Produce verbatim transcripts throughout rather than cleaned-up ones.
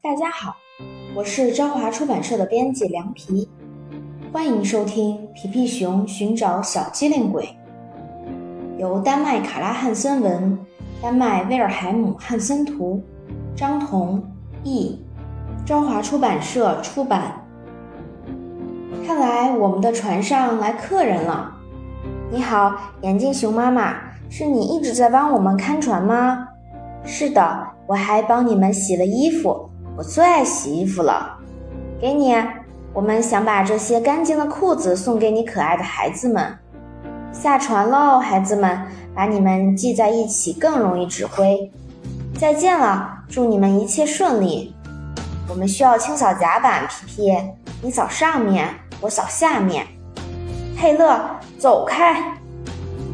大家好，我是朝华出版社的编辑梁皮，欢迎收听《皮皮熊寻找小机灵鬼》，由丹麦卡拉汉森文，丹麦威尔海姆汉森图，张彤译，朝华出版社出版。看来我们的船上来客人了。你好，眼镜熊妈妈，是你一直在帮我们看船吗？是的，我还帮你们洗了衣服。我最爱洗衣服了，给你，我们想把这些干净的裤子送给你可爱的孩子们。下船喽，孩子们，把你们系在一起更容易指挥。再见了，祝你们一切顺利。我们需要清扫甲板，皮皮，你扫上面，我扫下面。佩勒，走开！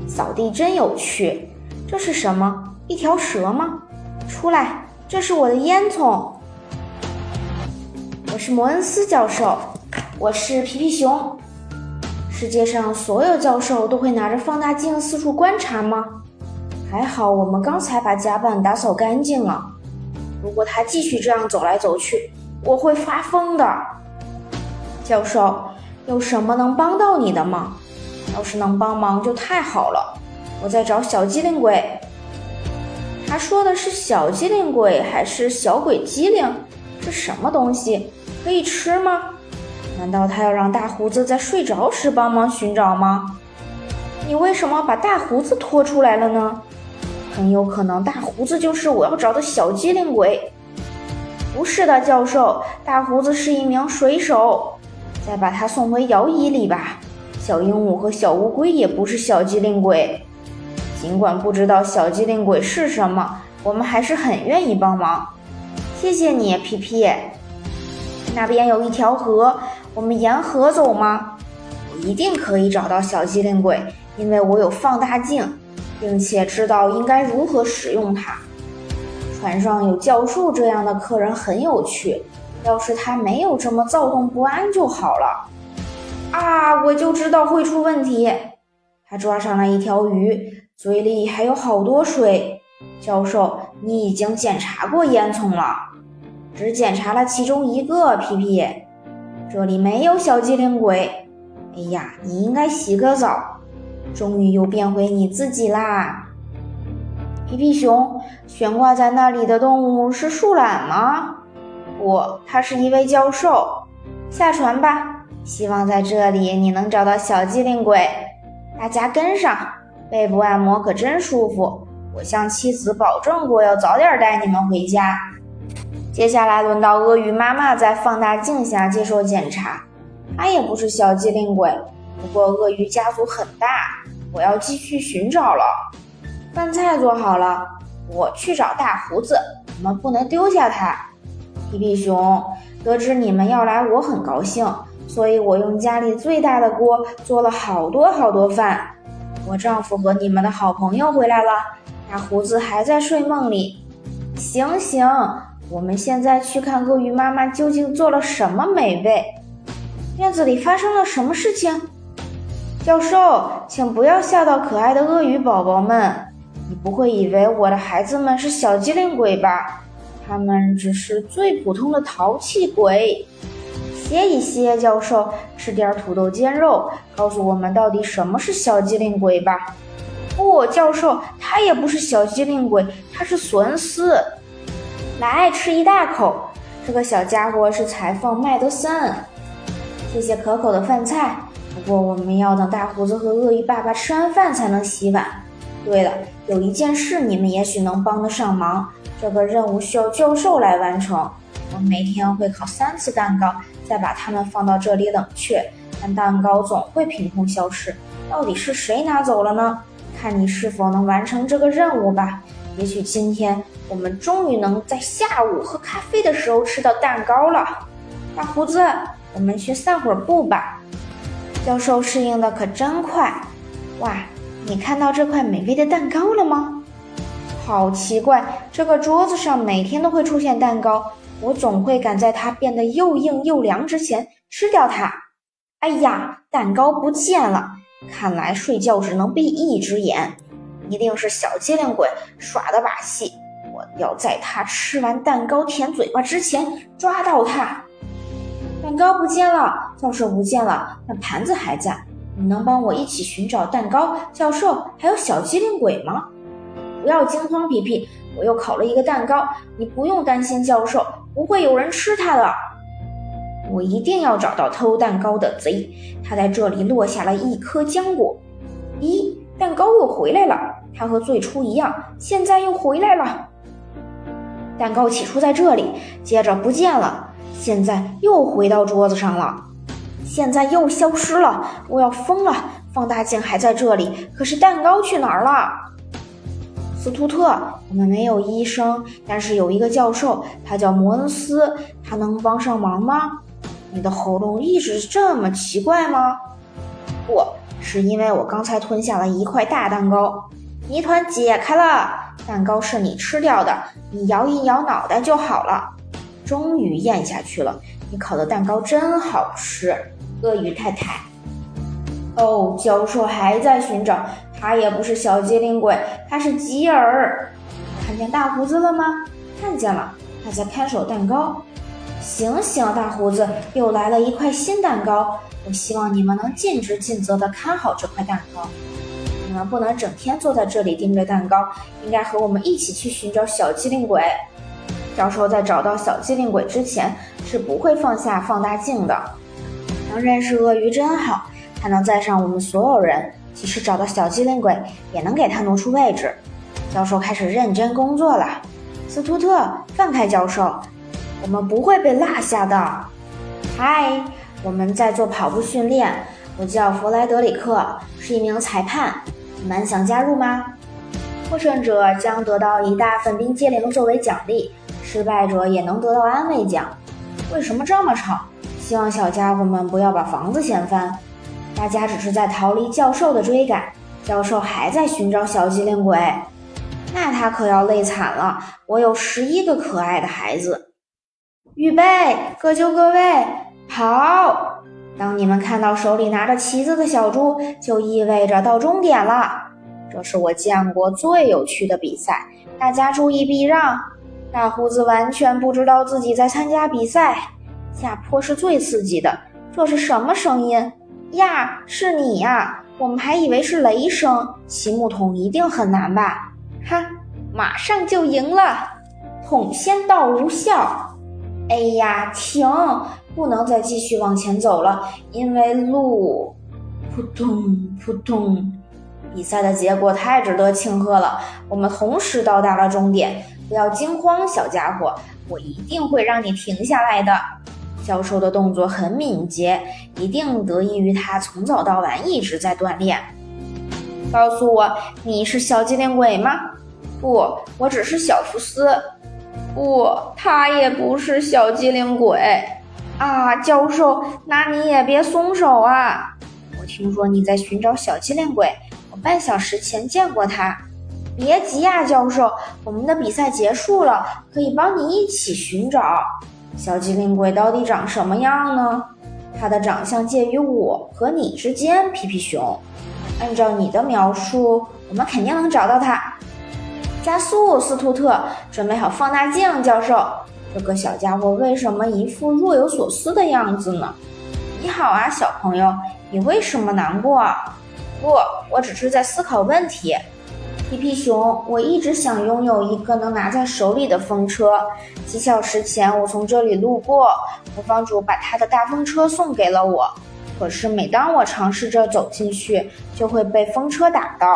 扫地真有趣，这是什么？一条蛇吗？出来，这是我的烟囱。我是摩恩斯教授，我是皮皮熊。世界上所有教授都会拿着放大镜四处观察吗？还好我们刚才把甲板打扫干净了。如果他继续这样走来走去，我会发疯的。教授，有什么能帮到你的吗？要是能帮忙就太好了。我在找小机灵鬼。他说的是小机灵鬼还是小鬼机灵？这什么东西？可以吃吗？难道他要让大胡子在睡着时帮忙寻找吗？你为什么把大胡子拖出来了呢？很有可能大胡子就是我要找的小机灵鬼。不是的，教授，大胡子是一名水手。再把他送回摇椅里吧。小鹦鹉和小乌龟也不是小机灵鬼。尽管不知道小机灵鬼是什么，我们还是很愿意帮忙。谢谢你，皮皮。那边有一条河，我们沿河走吗？我一定可以找到小机灵鬼，因为我有放大镜，并且知道应该如何使用它。船上有教授这样的客人很有趣，要是他没有这么躁动不安就好了。啊，我就知道会出问题。他抓上来一条鱼，嘴里还有好多水。教授，你已经检查过烟囱了，只检查了其中一个，皮皮。这里没有小机灵鬼。哎呀，你应该洗个澡。终于又变回你自己啦。皮皮熊，悬挂在那里的动物是树懒吗？不，他是一位教授。下船吧，希望在这里你能找到小机灵鬼。大家跟上，背部按摩可真舒服。我向妻子保证过要早点带你们回家。接下来轮到鳄鱼妈妈在放大镜下接受检查，她也不是小机灵鬼，不过鳄鱼家族很大，我要继续寻找了。饭菜做好了，我去找大胡子，我们不能丢下他。皮皮熊，得知你们要来我很高兴，所以我用家里最大的锅做了好多好多饭。我丈夫和你们的好朋友回来了，大胡子还在睡梦里。行行，我们现在去看鳄鱼妈妈究竟做了什么美味。院子里发生了什么事情？教授，请不要吓到可爱的鳄鱼宝宝们。你不会以为我的孩子们是小机灵鬼吧？他们只是最普通的淘气鬼。歇一歇，教授，吃点土豆煎肉，告诉我们到底什么是小机灵鬼吧。不，教授，他也不是小机灵鬼，他是索恩斯。来，吃一大口，这个小家伙是裁缝麦德森。谢谢可口的饭菜，不过我们要等大胡子和鳄鱼爸爸吃完饭才能洗碗。对了，有一件事你们也许能帮得上忙，这个任务需要教授来完成。我每天会烤三次蛋糕，再把它们放到这里冷却，但蛋糕总会凭空消失，到底是谁拿走了呢？看你是否能完成这个任务吧，也许今天我们终于能在下午喝咖啡的时候吃到蛋糕了。大胡子，我们去散会儿步吧。教授适应的可真快。哇，你看到这块美味的蛋糕了吗？好奇怪，这个桌子上每天都会出现蛋糕，我总会赶在它变得又硬又凉之前吃掉它。哎呀，蛋糕不见了。看来睡觉只能闭一只眼，一定是小机灵鬼耍的把戏。我要在他吃完蛋糕舔嘴巴之前抓到他。蛋糕不见了，教授不见了，但盘子还在。你能帮我一起寻找蛋糕、教授还有小机灵鬼吗？不要惊慌，皮皮，我又烤了一个蛋糕，你不用担心，教授不会有人吃它的。我一定要找到偷蛋糕的贼，他在这里落下了一颗浆果。咦，蛋糕又回来了，他和最初一样，现在又回来了。蛋糕起初在这里，接着不见了，现在又回到桌子上了，现在又消失了，我要疯了！放大镜还在这里，可是蛋糕去哪儿了？斯图特，我们没有医生，但是有一个教授，他叫摩恩斯，他能帮上忙吗？你的喉咙一直这么奇怪吗？不，是因为我刚才吞下了一块大蛋糕。谜团解开了，蛋糕是你吃掉的，你摇一摇脑袋就好了。终于咽下去了，你烤的蛋糕真好吃，鳄鱼太太。哦，教授还在寻找，他也不是小机灵鬼，他是吉尔。看见大胡子了吗？看见了，他在看守蛋糕。醒醒，大胡子，又来了一块新蛋糕，我希望你们能尽职尽责地看好这块蛋糕。你们不能整天坐在这里盯着蛋糕，应该和我们一起去寻找小机灵鬼。教授在找到小机灵鬼之前是不会放下放大镜的。能认识鳄鱼真好，他能载上我们所有人，即使找到小机灵鬼也能给他挪出位置。教授开始认真工作了。斯图特，放开教授，我们不会被落下的。嗨，我们在做跑步训练，我叫弗莱德里克，是一名裁判，你们想加入吗？获胜者将得到一大份冰激凌作为奖励，失败者也能得到安慰奖。为什么这么吵？希望小家伙们不要把房子掀翻。大家只是在逃离教授的追赶，教授还在寻找小机灵鬼，那他可要累惨了。我有十一个可爱的孩子。预备，各就各位，跑！当你们看到手里拿着旗子的小猪，就意味着到终点了。这是我见过最有趣的比赛，大家注意避让。大胡子完全不知道自己在参加比赛。下坡是最刺激的，这是什么声音呀？是你呀，我们还以为是雷声。骑木桶一定很难吧？哈，马上就赢了。桶先到无效。哎呀，停，不能再继续往前走了，因为路……扑通扑通。比赛的结果太值得庆贺了，我们同时到达了终点。不要惊慌，小家伙，我一定会让你停下来的。教授的动作很敏捷，一定得益于他从早到晚一直在锻炼。告诉我，你是小机灵鬼吗？不，我只是小福斯。不，他也不是小机灵鬼。啊，教授，那你也别松手啊！我听说你在寻找小机灵鬼，我半小时前见过他。别急呀，教授，我们的比赛结束了，可以帮你一起寻找。小机灵鬼到底长什么样呢？他的长相介于我和你之间，皮皮熊。按照你的描述，我们肯定能找到他。加速，斯图特，准备好放大镜，教授。这个小家伙为什么一副若有所思的样子呢？你好啊，小朋友，你为什么难过？不，我只是在思考问题。皮皮熊，我一直想拥有一个能拿在手里的风车。几小时前我从这里路过，我房主把他的大风车送给了我，可是每当我尝试着走进去，就会被风车打到。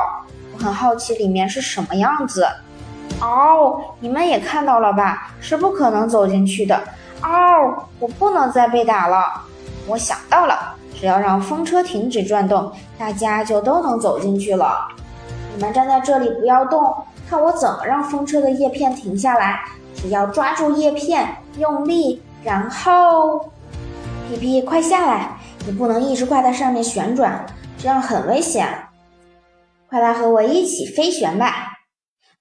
我很好奇里面是什么样子。哦，你们也看到了吧，是不可能走进去的。哦，我不能再被打了。我想到了，只要让风车停止转动，大家就都能走进去了。你们站在这里不要动，看我怎么让风车的叶片停下来。只要抓住叶片，用力，然后……皮皮，快下来，你不能一直挂在上面旋转，这样很危险。快来和我一起飞旋吧！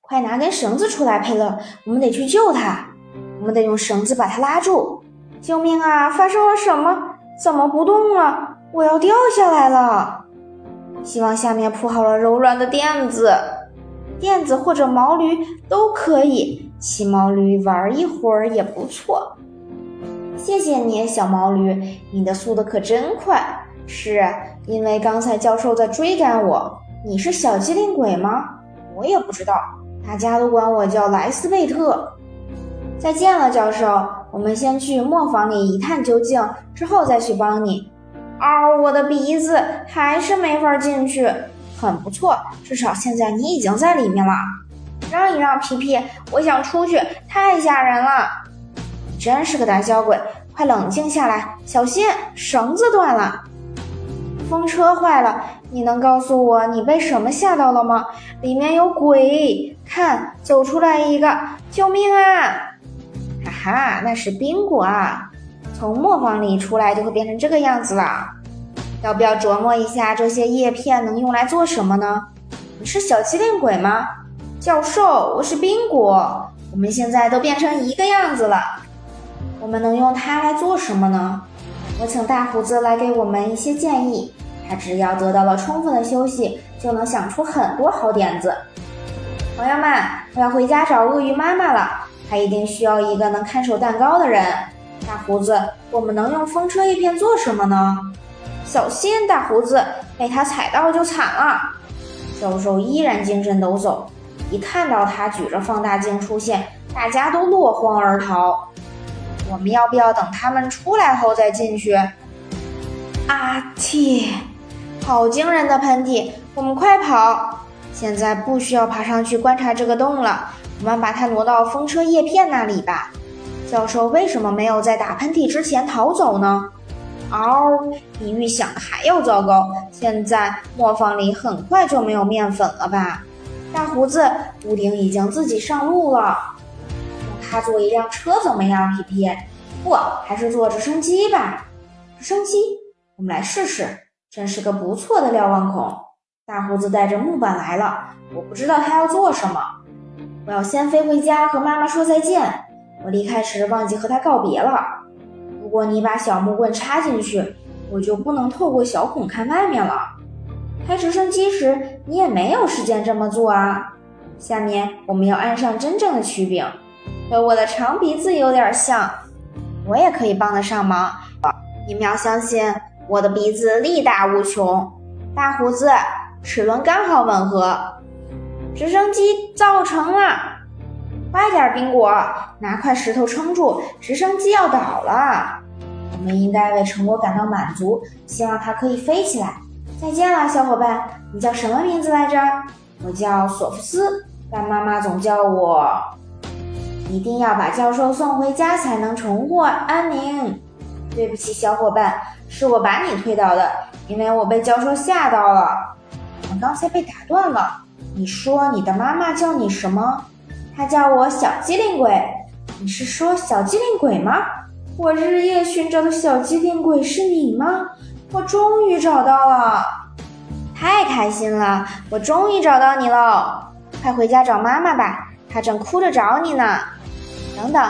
快拿根绳子出来，佩勒，我们得去救他，我们得用绳子把他拉住。救命啊，发生了什么？怎么不动了？我要掉下来了。希望下面铺好了柔软的垫子，垫子或者毛驴都可以，骑毛驴玩一会儿也不错。谢谢你，小毛驴，你的速度可真快。是因为刚才教授在追赶我。你是小机灵鬼吗？我也不知道，大家都管我叫莱斯贝特。再见了，教授，我们先去磨坊里一探究竟，之后再去帮你。嗷，我的鼻子还是没法进去。很不错，至少现在你已经在里面了。让一让，皮皮，我想出去，太吓人了。你真是个胆小鬼，快冷静下来，小心绳子断了。风车坏了，你能告诉我你被什么吓到了吗？里面有鬼，看，走出来一个，救命啊！哈哈，那是冰果啊，从磨坊里出来就会变成这个样子了。要不要琢磨一下这些叶片能用来做什么呢？你是小机灵鬼吗？教授，我是冰果，我们现在都变成一个样子了，我们能用它来做什么呢？我请大胡子来给我们一些建议，他只要得到了充分的休息，就能想出很多好点子。朋友们，我要回家找鳄鱼妈妈了，她一定需要一个能看守蛋糕的人。大胡子，我们能用风车叶片做什么呢？小心，大胡子，被他踩到就惨了。教授依然精神抖擞，一看到他举着放大镜出现，大家都落荒而逃。我们要不要等他们出来后再进去？啊，嚏！好惊人的喷嚏！我们快跑！现在不需要爬上去观察这个洞了，我们把它挪到风车叶片那里吧。教授为什么没有在打喷嚏之前逃走呢？嗷、哦！比预想的还要糟糕，现在磨坊里很快就没有面粉了吧？大胡子，屋顶已经自己上路了。他坐一辆车怎么样，皮皮？不，还是坐直升机吧。直升机，我们来试试，真是个不错的瞭望孔。大胡子带着木板来了，我不知道他要做什么。我要先飞回家和妈妈说再见，我离开时忘记和他告别了。如果你把小木棍插进去，我就不能透过小孔看外面了。开直升机时，你也没有时间这么做啊。下面我们要按上真正的曲柄。和我的长鼻子有点像，我也可以帮得上忙。你们要相信我的鼻子力大无穷。大胡子，齿轮刚好吻合，直升机造成了。快点，冰果，拿块石头撑住，直升机要倒了。我们应该为成果感到满足，希望它可以飞起来。再见了，小伙伴，你叫什么名字来着？我叫索夫斯，但妈妈总叫我。一定要把教授送回家才能重获安宁。对不起，小伙伴，是我把你推倒的，因为我被教授吓到了。我刚才被打断了。你说你的妈妈叫你什么？她叫我小机灵鬼。你是说小机灵鬼吗？我日夜寻找的小机灵鬼是你吗？我终于找到了，太开心了！我终于找到你了，快回家找妈妈吧，她正哭着找你呢。等等，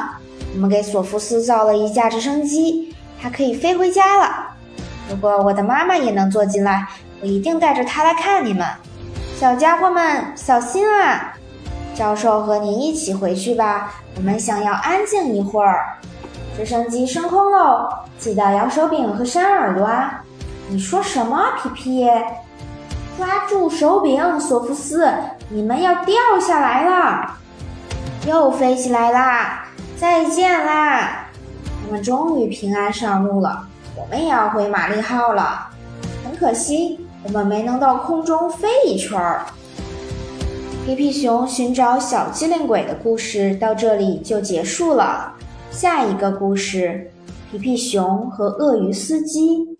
我们给索福斯造了一架直升机，它可以飞回家了。如果我的妈妈也能坐进来，我一定带着她来看你们。小家伙们，小心啊！教授和你一起回去吧，我们想要安静一会儿。直升机升空喽，记得摇手柄和扇耳朵啊！你说什么，皮皮？抓住手柄，索福斯，你们要掉下来了！又飞起来啦！再见啦！我们终于平安上路了，我们也要回玛丽号了。很可惜，我们没能到空中飞一圈儿。皮皮熊寻找小机灵鬼的故事到这里就结束了。下一个故事，皮皮熊和鳄鱼司机。